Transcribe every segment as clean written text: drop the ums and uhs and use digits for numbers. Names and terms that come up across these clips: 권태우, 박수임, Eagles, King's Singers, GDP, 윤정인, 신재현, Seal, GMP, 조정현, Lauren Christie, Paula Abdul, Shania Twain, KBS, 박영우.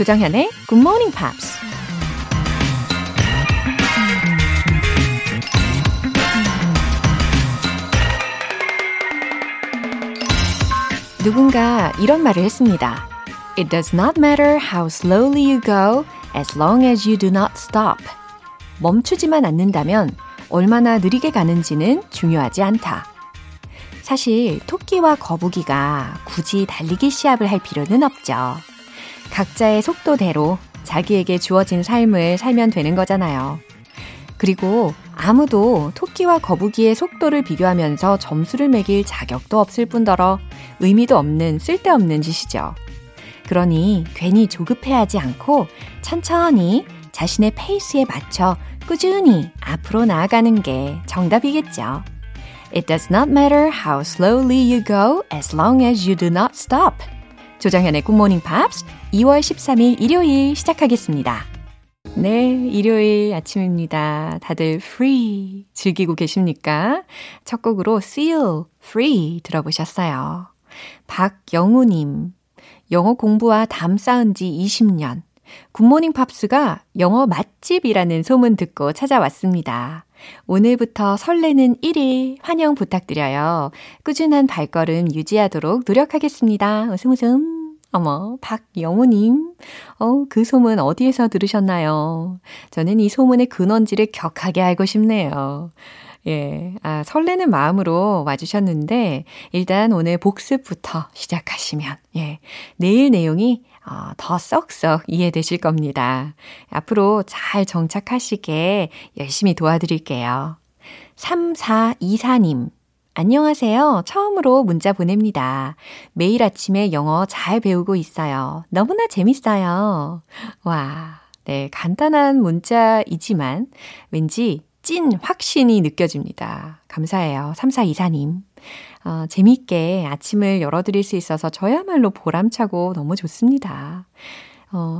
조장현의 Good Morning Pops. 누군가 이런 말을 했습니다. It does not matter how slowly you go as long as you do not stop. 멈추지만 않는다면 얼마나 느리게 가는지는 중요하지 않다. 사실 토끼와 거북이가 굳이 달리기 시합을 할 필요는 없죠. 각자의 속도대로 자기에게 주어진 삶을 살면 되는 거잖아요. 그리고 아무도 토끼와 거북이의 속도를 비교하면서 점수를 매길 자격도 없을 뿐더러 의미도 없는 쓸데없는 짓이죠. 그러니 괜히 조급해하지 않고 천천히 자신의 페이스에 맞춰 꾸준히 앞으로 나아가는 게 정답이겠죠. It does not matter how slowly you go as long as you do not stop. 조정현의 굿모닝 팝스 2월 13일 일요일 시작하겠습니다. 네, 일요일 아침입니다. 다들 free 즐기고 계십니까? 첫 곡으로 Seal, Free 들어보셨어요. 박영우님, 영어 공부와 담 쌓은 지 20년. 굿모닝 팝스가 영어 맛집이라는 소문 듣고 찾아왔습니다. 오늘부터 설레는 1일 환영 부탁드려요. 꾸준한 발걸음 유지하도록 노력하겠습니다. 웃음 웃음. 어머, 박영우님. 그 소문 어디에서 들으셨나요? 저는 이 소문의 근원지를 격하게 알고 싶네요. 예, 설레는 마음으로 와주셨는데 일단 오늘 복습부터 시작하시면 내일 내용이 더 쏙쏙 이해되실 겁니다. 앞으로 잘 정착하시게 열심히 도와드릴게요. 3424님. 안녕하세요. 처음으로 문자 보냅니다. 매일 아침에 영어 잘 배우고 있어요. 너무나 재밌어요. 와, 네, 간단한 문자이지만 왠지 찐 확신이 느껴집니다. 감사해요. 3424님. 재미있게 아침을 열어드릴 수 있어서 저야말로 보람차고 너무 좋습니다.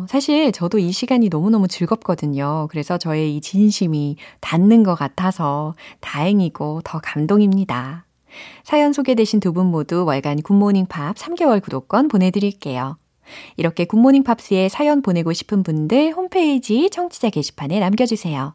사실 저도 이 시간이 너무너무 즐겁거든요. 그래서 저의 이 진심이 닿는 것 같아서 다행이고 더 감동입니다. 사연 소개되신 두 분 모두 월간 굿모닝 팝 3개월 구독권 보내드릴게요. 이렇게 굿모닝 팝스에 사연 보내고 싶은 분들 홈페이지 청취자 게시판에 남겨주세요.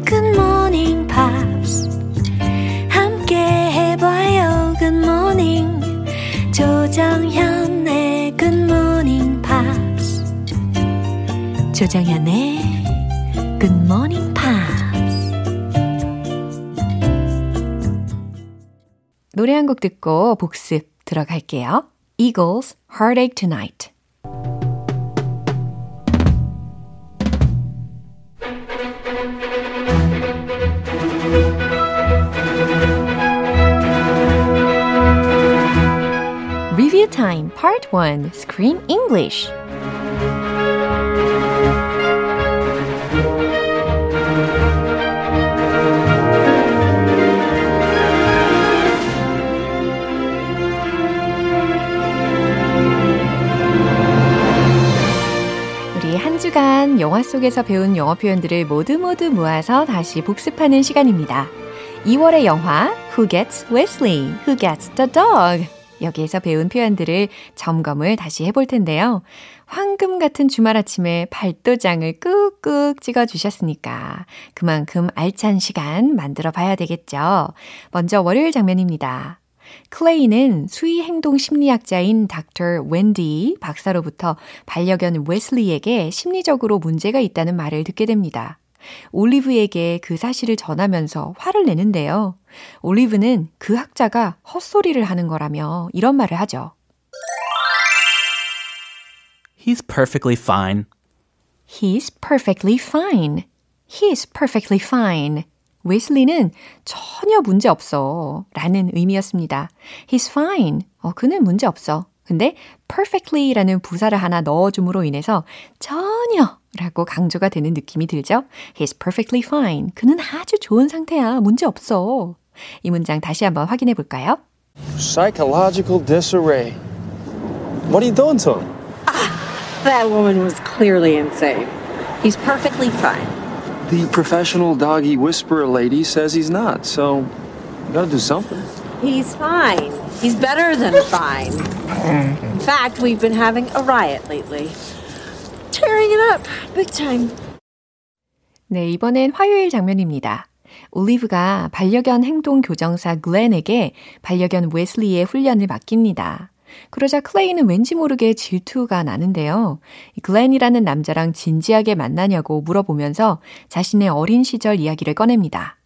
굿모닝 팝스 해봐요 굿모닝 조정현의 굿모닝 팝스 조정현의 굿모닝 팝스 노래 한 곡 듣고 복습 들어갈게요. Eagles, Heartache Tonight. Review Time Part 1 Screen English 우리 한 주간 영화 속에서 배운 영어 표현들을 모두 모아서 다시 복습하는 시간입니다. 2월의 영화 Who Gets Wesley? Who Gets the Dog? 여기에서 배운 표현들을 점검을 다시 해볼 텐데요. 황금 같은 주말 아침에 발도장을 꾹꾹 찍어주셨으니까 그만큼 알찬 시간 만들어 봐야 되겠죠. 먼저 월요일 장면입니다. 클레이는 수의행동 심리학자인 닥터 웬디 박사로부터 반려견 웨슬리에게 심리적으로 문제가 있다는 말을 듣게 됩니다. 올리브에게 그 사실을 전하면서 화를 내는데요. 올리브는 그 학자가 헛소리를 하는 거라며 이런 말을 하죠. He's perfectly fine. He's perfectly fine. He's perfectly fine. 웨슬리는 전혀 문제 없어 라는 의미였습니다. He's fine. 그는 문제 없어. 근데 perfectly라는 부사를 하나 넣어줌으로 인해서 전혀 라고 강조가 되는 느낌이 들죠? He's perfectly fine. 그는 아주 좋은 상태야. 문제 없어. 이 문장 다시 한번 확인해 볼까요? Psychological disarray. What are you doing to him? Ah, that woman was clearly insane. He's perfectly fine. The professional doggy whisperer lady says he's not, so you gotta do something. He's fine. He's better than fine. In fact, we've been having a riot lately. Tearing it up, big time. 네, 이번엔 화요일 장면입니다. 올리브가 반려견 행동 교정사 글렌에게 반려견 웨슬리의 훈련을 맡깁니다. 그러자 클레이는 왠지 모르게 질투가 나는데요. 글렌이라는 남자랑 진지하게 만나냐고 물어보면서 자신의 어린 시절 이야기를 꺼냅니다.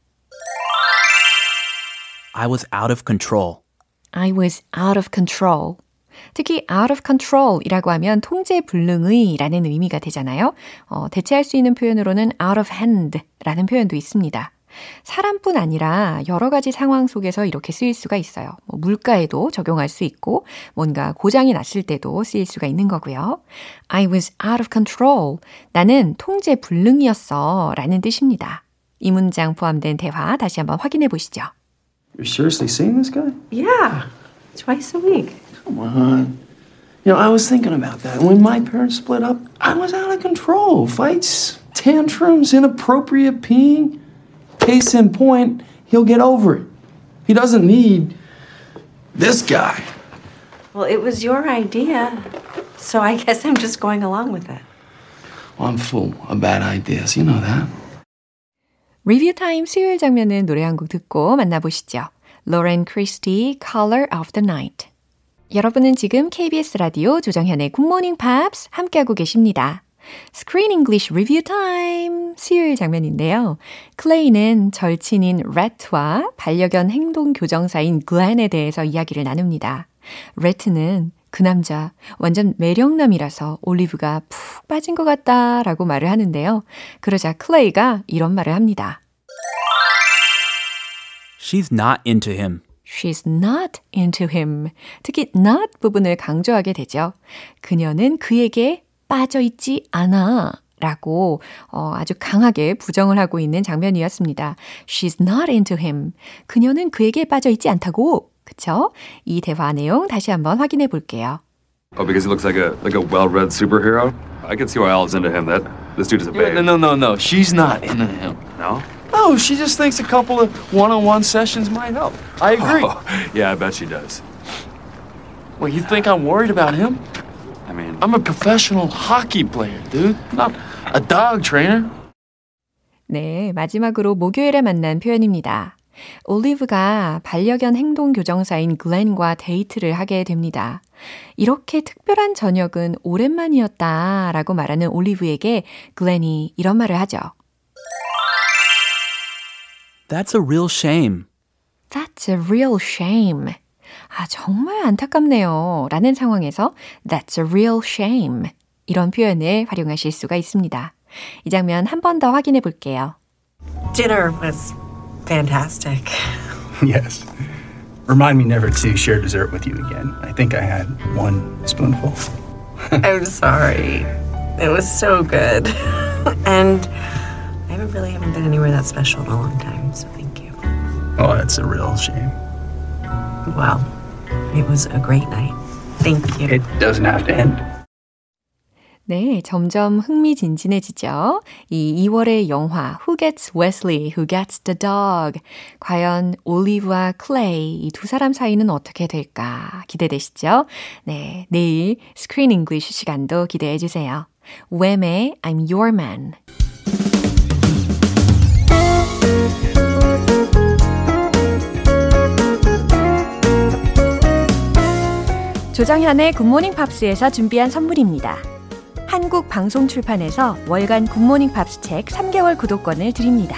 I was out of control. I was out of control. 특히 out of control이라고 하면 통제불능의라는 의미가 되잖아요. 대체할 수 있는 표현으로는 out of hand라는 표현도 있습니다. 사람뿐 아니라 여러 가지 상황 속에서 이렇게 쓰일 수가 있어요. 물가에도 적용할 수 있고 뭔가 고장이 났을 때도 쓰일 수가 있는 거고요. I was out of control. 나는 통제불능이었어 라는 뜻입니다. 이 문장 포함된 대화 다시 한번 확인해 보시죠. You're seriously seeing this guy? Yeah, twice a week. Come on. You know, I was thinking about that. When my parents split up, I was out of control. Fights, tantrums, inappropriate peeing. Case in point, he'll get over it. He doesn't need this guy. Well, it was your idea, so I guess I'm just going along with it. Well, I'm full of bad ideas, you know that. 리뷰 타임 수요일 장면은 노래 한 곡 듣고 만나보시죠. Lauren Christie, Color of the Night. 여러분은 지금 KBS 라디오 조정현의 굿모닝 팝스 함께하고 계십니다. Screen English Review Time 수요일 장면인데요. 클레이는 절친인 레트와 반려견 행동 교정사인 글렌에 대해서 이야기를 나눕니다. 레트는 그 남자 완전 매력남이라서 올리브가 푹 빠진 것 같다라고 말을 하는데요. 그러자 클레이가 이런 말을 합니다. She's not into him. She's not into him. 특히 not 부분을 강조하게 되죠. 그녀는 그에게 빠져있지 않아 라고 아주 강하게 부정을 하고 있는 장면이었습니다. She's not into him. 그녀는 그에게 빠져있지 않다고. 그쵸? 이 대화 내용 다시 한번 확인해 볼게요. Oh, because he looks like a well-read superhero? I can see why Al's into him. That this dude is a babe. No. She's not into him. No? No, she just thinks a couple of one-on-one sessions might help. I agree. Oh, yeah, I bet she does. Well, you think I'm worried about him? I mean, I'm a professional hockey player, dude. Not a dog trainer. 네, 마지막으로 목요일에 만난 표현입니다. 올리브가 반려견 행동 교정사인 글렌과 데이트를 하게 됩니다. 이렇게 특별한 저녁은 오랜만이었다라고 말하는 올리브에게 글렌이 이런 말을 하죠. That's a real shame. That's a real shame. 아, 정말 안타깝네요. 라는 상황에서 That's a real shame. 이런 표현을 활용하실 수가 있습니다. 이 장면 한 번 더 확인해 볼게요. Dinner was fantastic. Yes. Remind me never to share dessert with you again. I think I had one spoonful. I'm sorry. It was so good. And I haven't been anywhere that special in a long time, so thank you. Oh, that's a real shame. Wow. It was a great night. Thank you. It doesn't have to end. 네, 점점 흥미진진해지죠. 이 2월의 영화 Who Gets Wesley, Who Gets the Dog. 과연 올리브와 클레이 이 두 사람 사이는 어떻게 될까 기대되시죠? 네, 내일 스크린 잉글리쉬 시간도 기대해 주세요. 웸의 I'm Your Man. 조정현의 굿모닝 팝스에서 준비한 선물입니다. 한국 방송 출판에서 월간 굿모닝 팝스 책 3개월 구독권을 드립니다.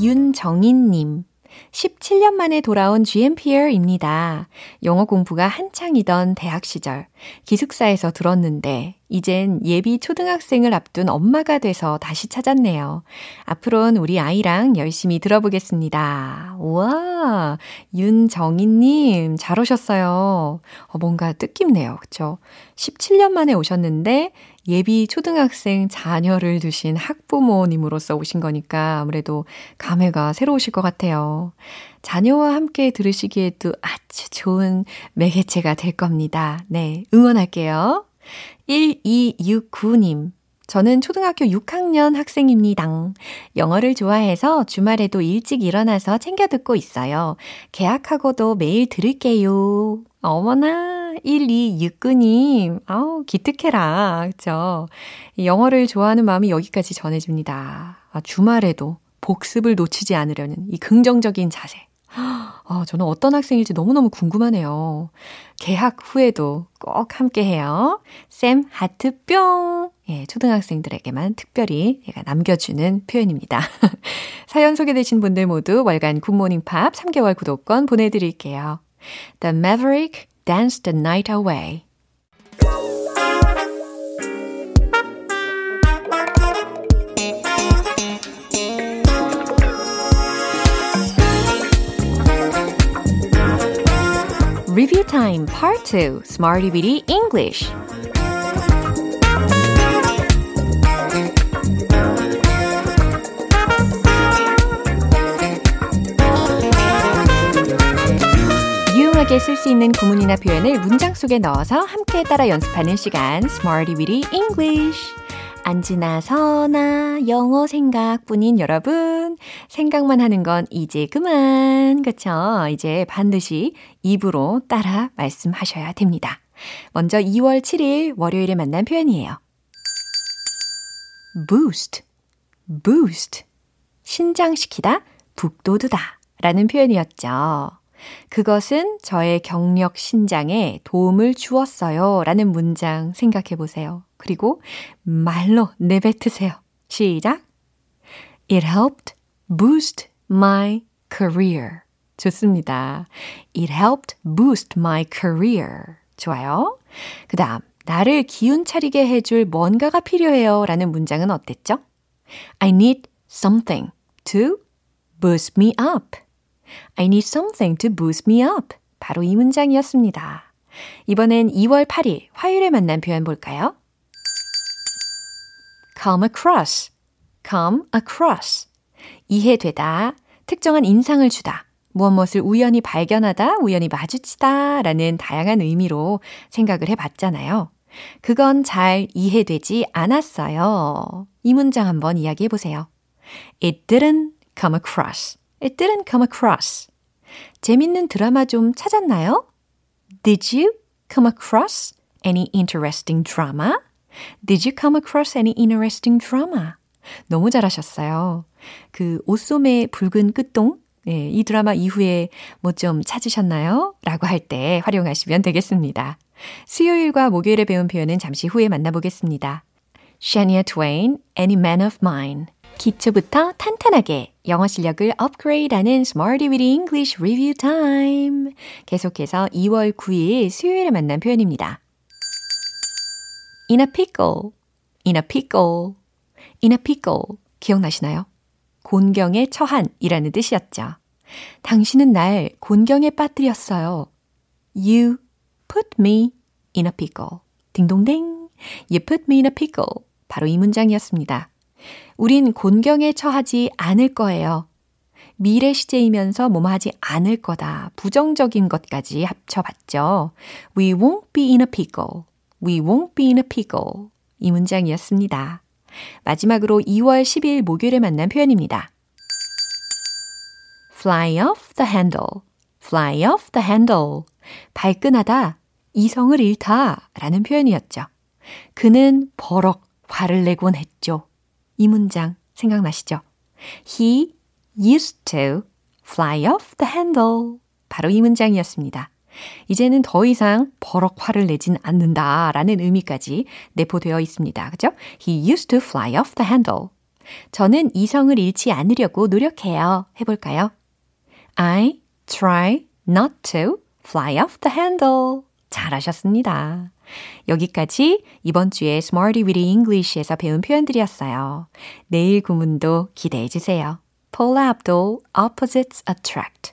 윤정인님, 17년 만에 돌아온 GMPR입니다. 영어 공부가 한창이던 대학 시절 기숙사에서 들었는데 이젠 예비 초등학생을 앞둔 엄마가 돼서 다시 찾았네요. 앞으로는 우리 아이랑 열심히 들어보겠습니다. 우와, 윤정희님 잘 오셨어요. 뭔가 뜻깊네요. 그렇죠? 17년 만에 오셨는데 예비 초등학생 자녀를 두신 학부모님으로서 오신 거니까 아무래도 감회가 새로우실 것 같아요. 자녀와 함께 들으시기에도 아주 좋은 매개체가 될 겁니다. 네, 응원할게요. 1269님, 저는 초등학교 6학년 학생입니다. 영어를 좋아해서 주말에도 일찍 일어나서 챙겨 듣고 있어요. 개학하고도 매일 들을게요. 어머나, 1269님, 아우, 기특해라. 그쵸? 영어를 좋아하는 마음이 여기까지 전해집니다. 아, 주말에도 복습을 놓치지 않으려는 이 긍정적인 자세. 아, 저는 어떤 학생일지 너무너무 궁금하네요. 개학 후에도 꼭 함께해요. 쌤 하트 뿅! 예, 초등학생들에게만 특별히 제가 남겨주는 표현입니다. 사연 소개되신 분들 모두 월간 굿모닝 팝 3개월 구독권 보내드릴게요. The Maverick Dance the Night Away. Review Time Part 2 Smarty-Bitty English. 유용하게 쓸 수 있는 구문이나 표현을 문장 속에 넣어서 함께 따라 연습하는 시간 Smarty-Bitty English. 앉으나 서나 영어 생각뿐인 여러분, 생각만 하는 건 이제 그만, 그쵸? 이제 반드시 입으로 따라 말씀하셔야 됩니다. 먼저 2월 7일 월요일에 만난 표현이에요. boost, boost, 신장시키다, 북돋우다 라는 표현이었죠. 그것은 저의 경력 신장에 도움을 주었어요 라는 문장 생각해 보세요. 그리고 말로 내뱉으세요. 시작! It helped boost my career. 좋습니다. It helped boost my career. 좋아요. 그 다음, 나를 기운 차리게 해줄 뭔가가 필요해요 라는 문장은 어땠죠? I need something to boost me up. I need something to boost me up. 바로 이 문장이었습니다. 이번엔 2월 8일 화요일에 만난 표현 볼까요? Come across, come across. 이해되다, 특정한 인상을 주다, 무엇을 우연히 발견하다, 우연히 마주치다 라는 다양한 의미로 생각을 해봤잖아요. 그건 잘 이해되지 않았어요. 이 문장 한번 이야기해보세요. It didn't come across. It didn't come across. 재밌는 드라마 좀 찾았나요? Did you come across any interesting drama? Did you come across any interesting drama? 너무 잘하셨어요. 그 옷소매 붉은 끝동, 예, 이 드라마 이후에 뭐 좀 찾으셨나요? 라고 할 때 활용하시면 되겠습니다. 수요일과 목요일에 배운 표현은 잠시 후에 만나보겠습니다. Shania Twain, Any Man of Mine. 기초부터 탄탄하게 영어 실력을 업그레이드하는 Smarty-Bitty English Review Time. 계속해서 2월 9일 수요일에 만난 표현입니다. In a pickle, in a pickle, in a pickle. 기억나시나요? 곤경에 처한이라는 뜻이었죠. 당신은 날 곤경에 빠뜨렸어요. You put me in a pickle. 딩동댕. You put me in a pickle. 바로 이 문장이었습니다. 우린 곤경에 처하지 않을 거예요. 미래 시제이면서 뭐뭐 하지 않을 거다. 부정적인 것까지 합쳐봤죠. We won't be in a pickle. We won't be in a pickle. 이 문장이었습니다. 마지막으로 2월 10일 목요일에 만난 표현입니다. Fly off the handle. Fly off the handle. 발끈하다, 이성을 잃다 라는 표현이었죠. 그는 버럭 화를 내곤 했죠. 이 문장 생각나시죠? He used to fly off the handle. 바로 이 문장이었습니다. 이제는 더 이상 버럭 화를 내진 않는다라는 의미까지 내포되어 있습니다. 그죠? He used to fly off the handle. 저는 이성을 잃지 않으려고 노력해요. 해볼까요? I try not to fly off the handle. 잘하셨습니다. 여기까지 이번 주에 Smarty with English에서 배운 표현들이었어요. 내일 구문도 기대해 주세요. Paula Abdul, Opposites Attract.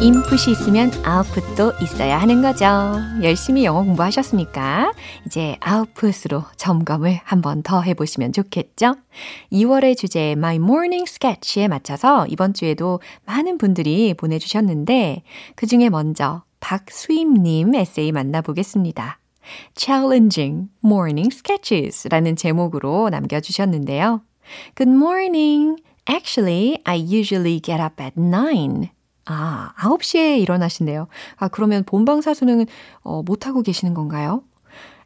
인풋이 있으면 아웃풋도 있어야 하는 거죠. 열심히 영어 공부하셨으니까 이제 아웃풋으로 점검을 한 번 더 해보시면 좋겠죠. 2월의 주제 My Morning Sketch에 맞춰서 이번 주에도 많은 분들이 보내주셨는데 그중에 먼저 박수임님 에세이 만나보겠습니다. Challenging Morning Sketches라는 제목으로 남겨주셨는데요. Good morning. Actually, I usually get up at 9. 아, 9시에 일어나신대요. 아, 그러면 본방사 수능은 못하고 계시는 건가요?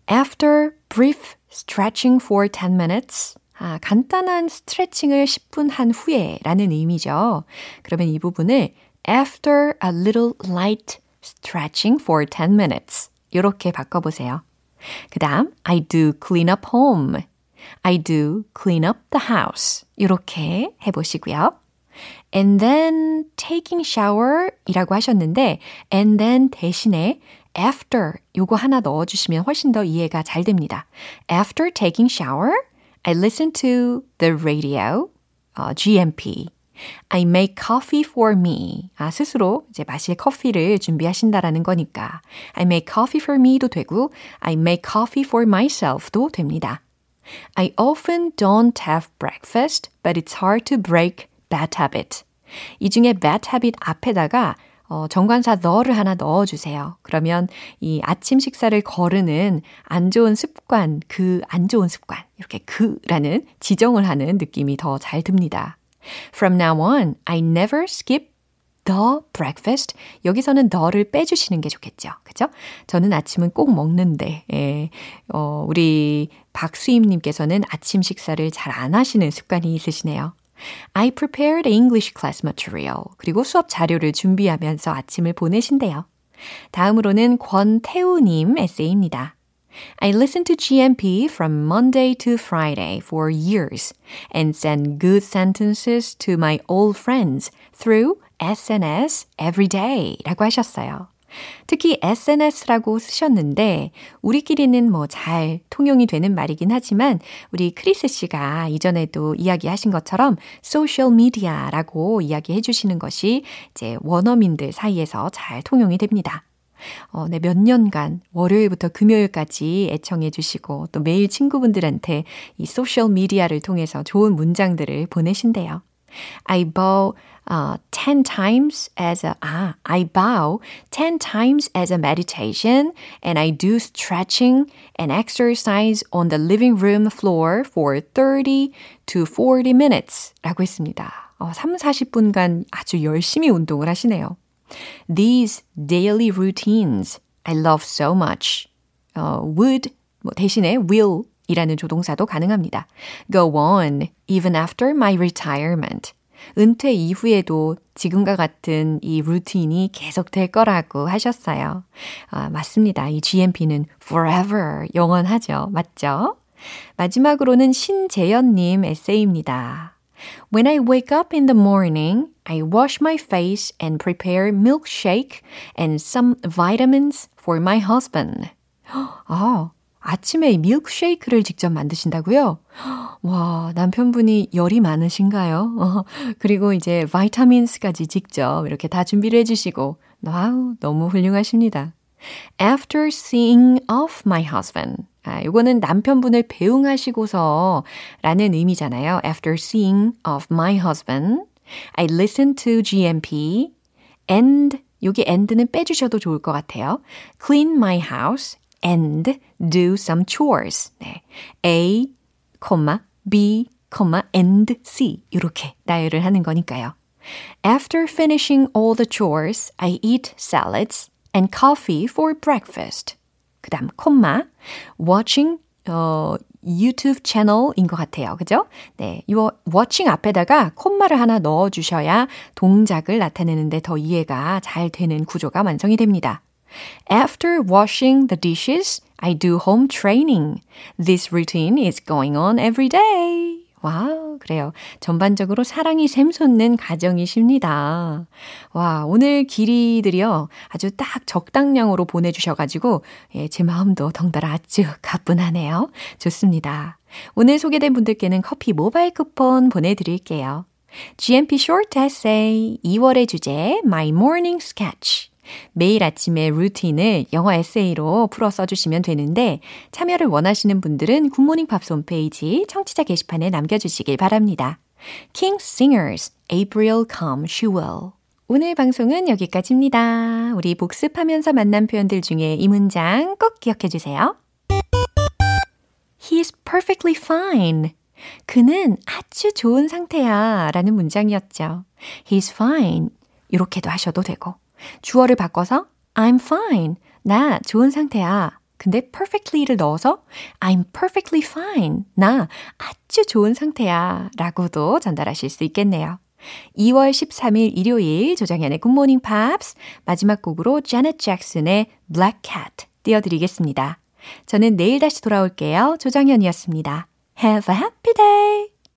After brief stretching for 10 minutes. 아, 간단한 스트레칭을 10분 한 후에 라는 의미죠. 그러면 이 부분을 after a little light stretching for 10 minutes. 이렇게 바꿔보세요. 그 다음, I do clean up home. I do clean up the house. 이렇게 해보시고요. And then taking shower 이라고 하셨는데 and then 대신에 after 요거 하나 넣어주시면 훨씬 더 이해가 잘 됩니다. After taking shower, I listen to the radio, GMP. I make coffee for me. 아, 스스로 이제 마실 커피를 준비하신다라는 거니까 I make coffee for me도 되고 I make coffee for myself도 됩니다. I often don't have breakfast, but it's hard to break bad habit. 이 중에 bad habit 앞에다가 정관사 너를 하나 넣어주세요. 그러면 이 아침 식사를 거르는 안 좋은 습관, 그 안 좋은 습관, 이렇게 그라는 지정을 하는 느낌이 더 잘 듭니다. From now on, I never skip the breakfast. 여기서는 너를 빼주시는 게 좋겠죠. 그죠? 저는 아침은 꼭 먹는데, 예. 우리 박수임님께서는 아침 식사를 잘 안 하시는 습관이 있으시네요. I prepared English class material. 그리고 수업 자료를 준비하면서 아침을 보내신대요. 다음으로는 권태우님 에세이입니다. I listened to GMP from Monday to Friday for years and sent good sentences to my old friends through SNS every day 라고 하셨어요. 특히 SNS라고 쓰셨는데 우리끼리는 뭐 잘 통용이 되는 말이긴 하지만 우리 크리스 씨가 이전에도 이야기하신 것처럼 소셜 미디어라고 이야기해 주시는 것이 이제 원어민들 사이에서 잘 통용이 됩니다. 네, 몇 년간 월요일부터 금요일까지 애청해 주시고 또 매일 친구분들한테 이 소셜 미디어를 통해서 좋은 문장들을 보내신대요. I bow 10 times as a I bow 10 times as a meditation and I do stretching and exercise on the living room floor for 30 to 40 minutes 라고 했습니다. 3, 40분간 아주 열심히 운동을 하시네요. These daily routines I love so much. Would 뭐 대신에 will 이라는 조동사도 가능합니다. Go on, even after my retirement. 은퇴 이후에도 지금과 같은 이 루틴이 계속될 거라고 하셨어요. 아, 맞습니다. 이 GMP는 forever, 영원하죠. 맞죠? 마지막으로는 신재현님 에세이입니다. When I wake up in the morning, I wash my face and prepare milkshake and some vitamins for my husband. 아침에 밀크쉐이크를 직접 만드신다고요? 와, 남편분이 열이 많으신가요? 그리고 이제 비타민스까지 직접 이렇게 다 준비를 해주시고 와우, 너무 훌륭하십니다. After seeing off my husband. 아, 요거는 남편분을 배웅하시고서 라는 의미잖아요. After seeing off my husband, I listen to GMP and 여기 and는 빼주셔도 좋을 것 같아요. Clean my house. And do some chores. 네. A, B, and C 이렇게 나열을 하는 거니까요. After finishing all the chores, I eat salads and coffee for breakfast. 그 다음 콤마, watching 유튜브 채널인 것 같아요. 그죠? 네, 이 watching 앞에다가 콤마를 하나 넣어주셔야 동작을 나타내는데 더 이해가 잘 되는 구조가 완성이 됩니다. After washing the dishes, I do home training. This routine is going on every day. 와우, 그래요. 전반적으로 사랑이 샘솟는 가정이십니다. 와, 오늘 길이들이요. 아주 딱 적당량으로 보내주셔가지고 예, 제 마음도 덩달아 아주 가뿐하네요. 좋습니다. 오늘 소개된 분들께는 커피 모바일 쿠폰 보내드릴게요. GMP Short Essay 2월의 주제 My Morning Sketch. 매일 아침의 루틴을 영어 에세이로 풀어 써주시면 되는데 참여를 원하시는 분들은 굿모닝 팝스 홈페이지 청취자 게시판에 남겨주시길 바랍니다. King's Singers, April Come She Will. 오늘 방송은 여기까지입니다. 우리 복습하면서 만난 표현들 중에 이 문장 꼭 기억해 주세요. He's perfectly fine. 그는 아주 좋은 상태야 라는 문장이었죠. He's fine. 이렇게도 하셔도 되고 주어를 바꿔서 I'm fine. 나 좋은 상태야. 근데 perfectly를 넣어서 I'm perfectly fine. 나 아주 좋은 상태야. 라고도 전달하실 수 있겠네요. 2월 13일 일요일 조정현의 굿모닝 팝스 마지막 곡으로 제넷 잭슨의 Black Cat 띄워드리겠습니다. 저는 내일 다시 돌아올게요. 조정현이었습니다. Have a happy day!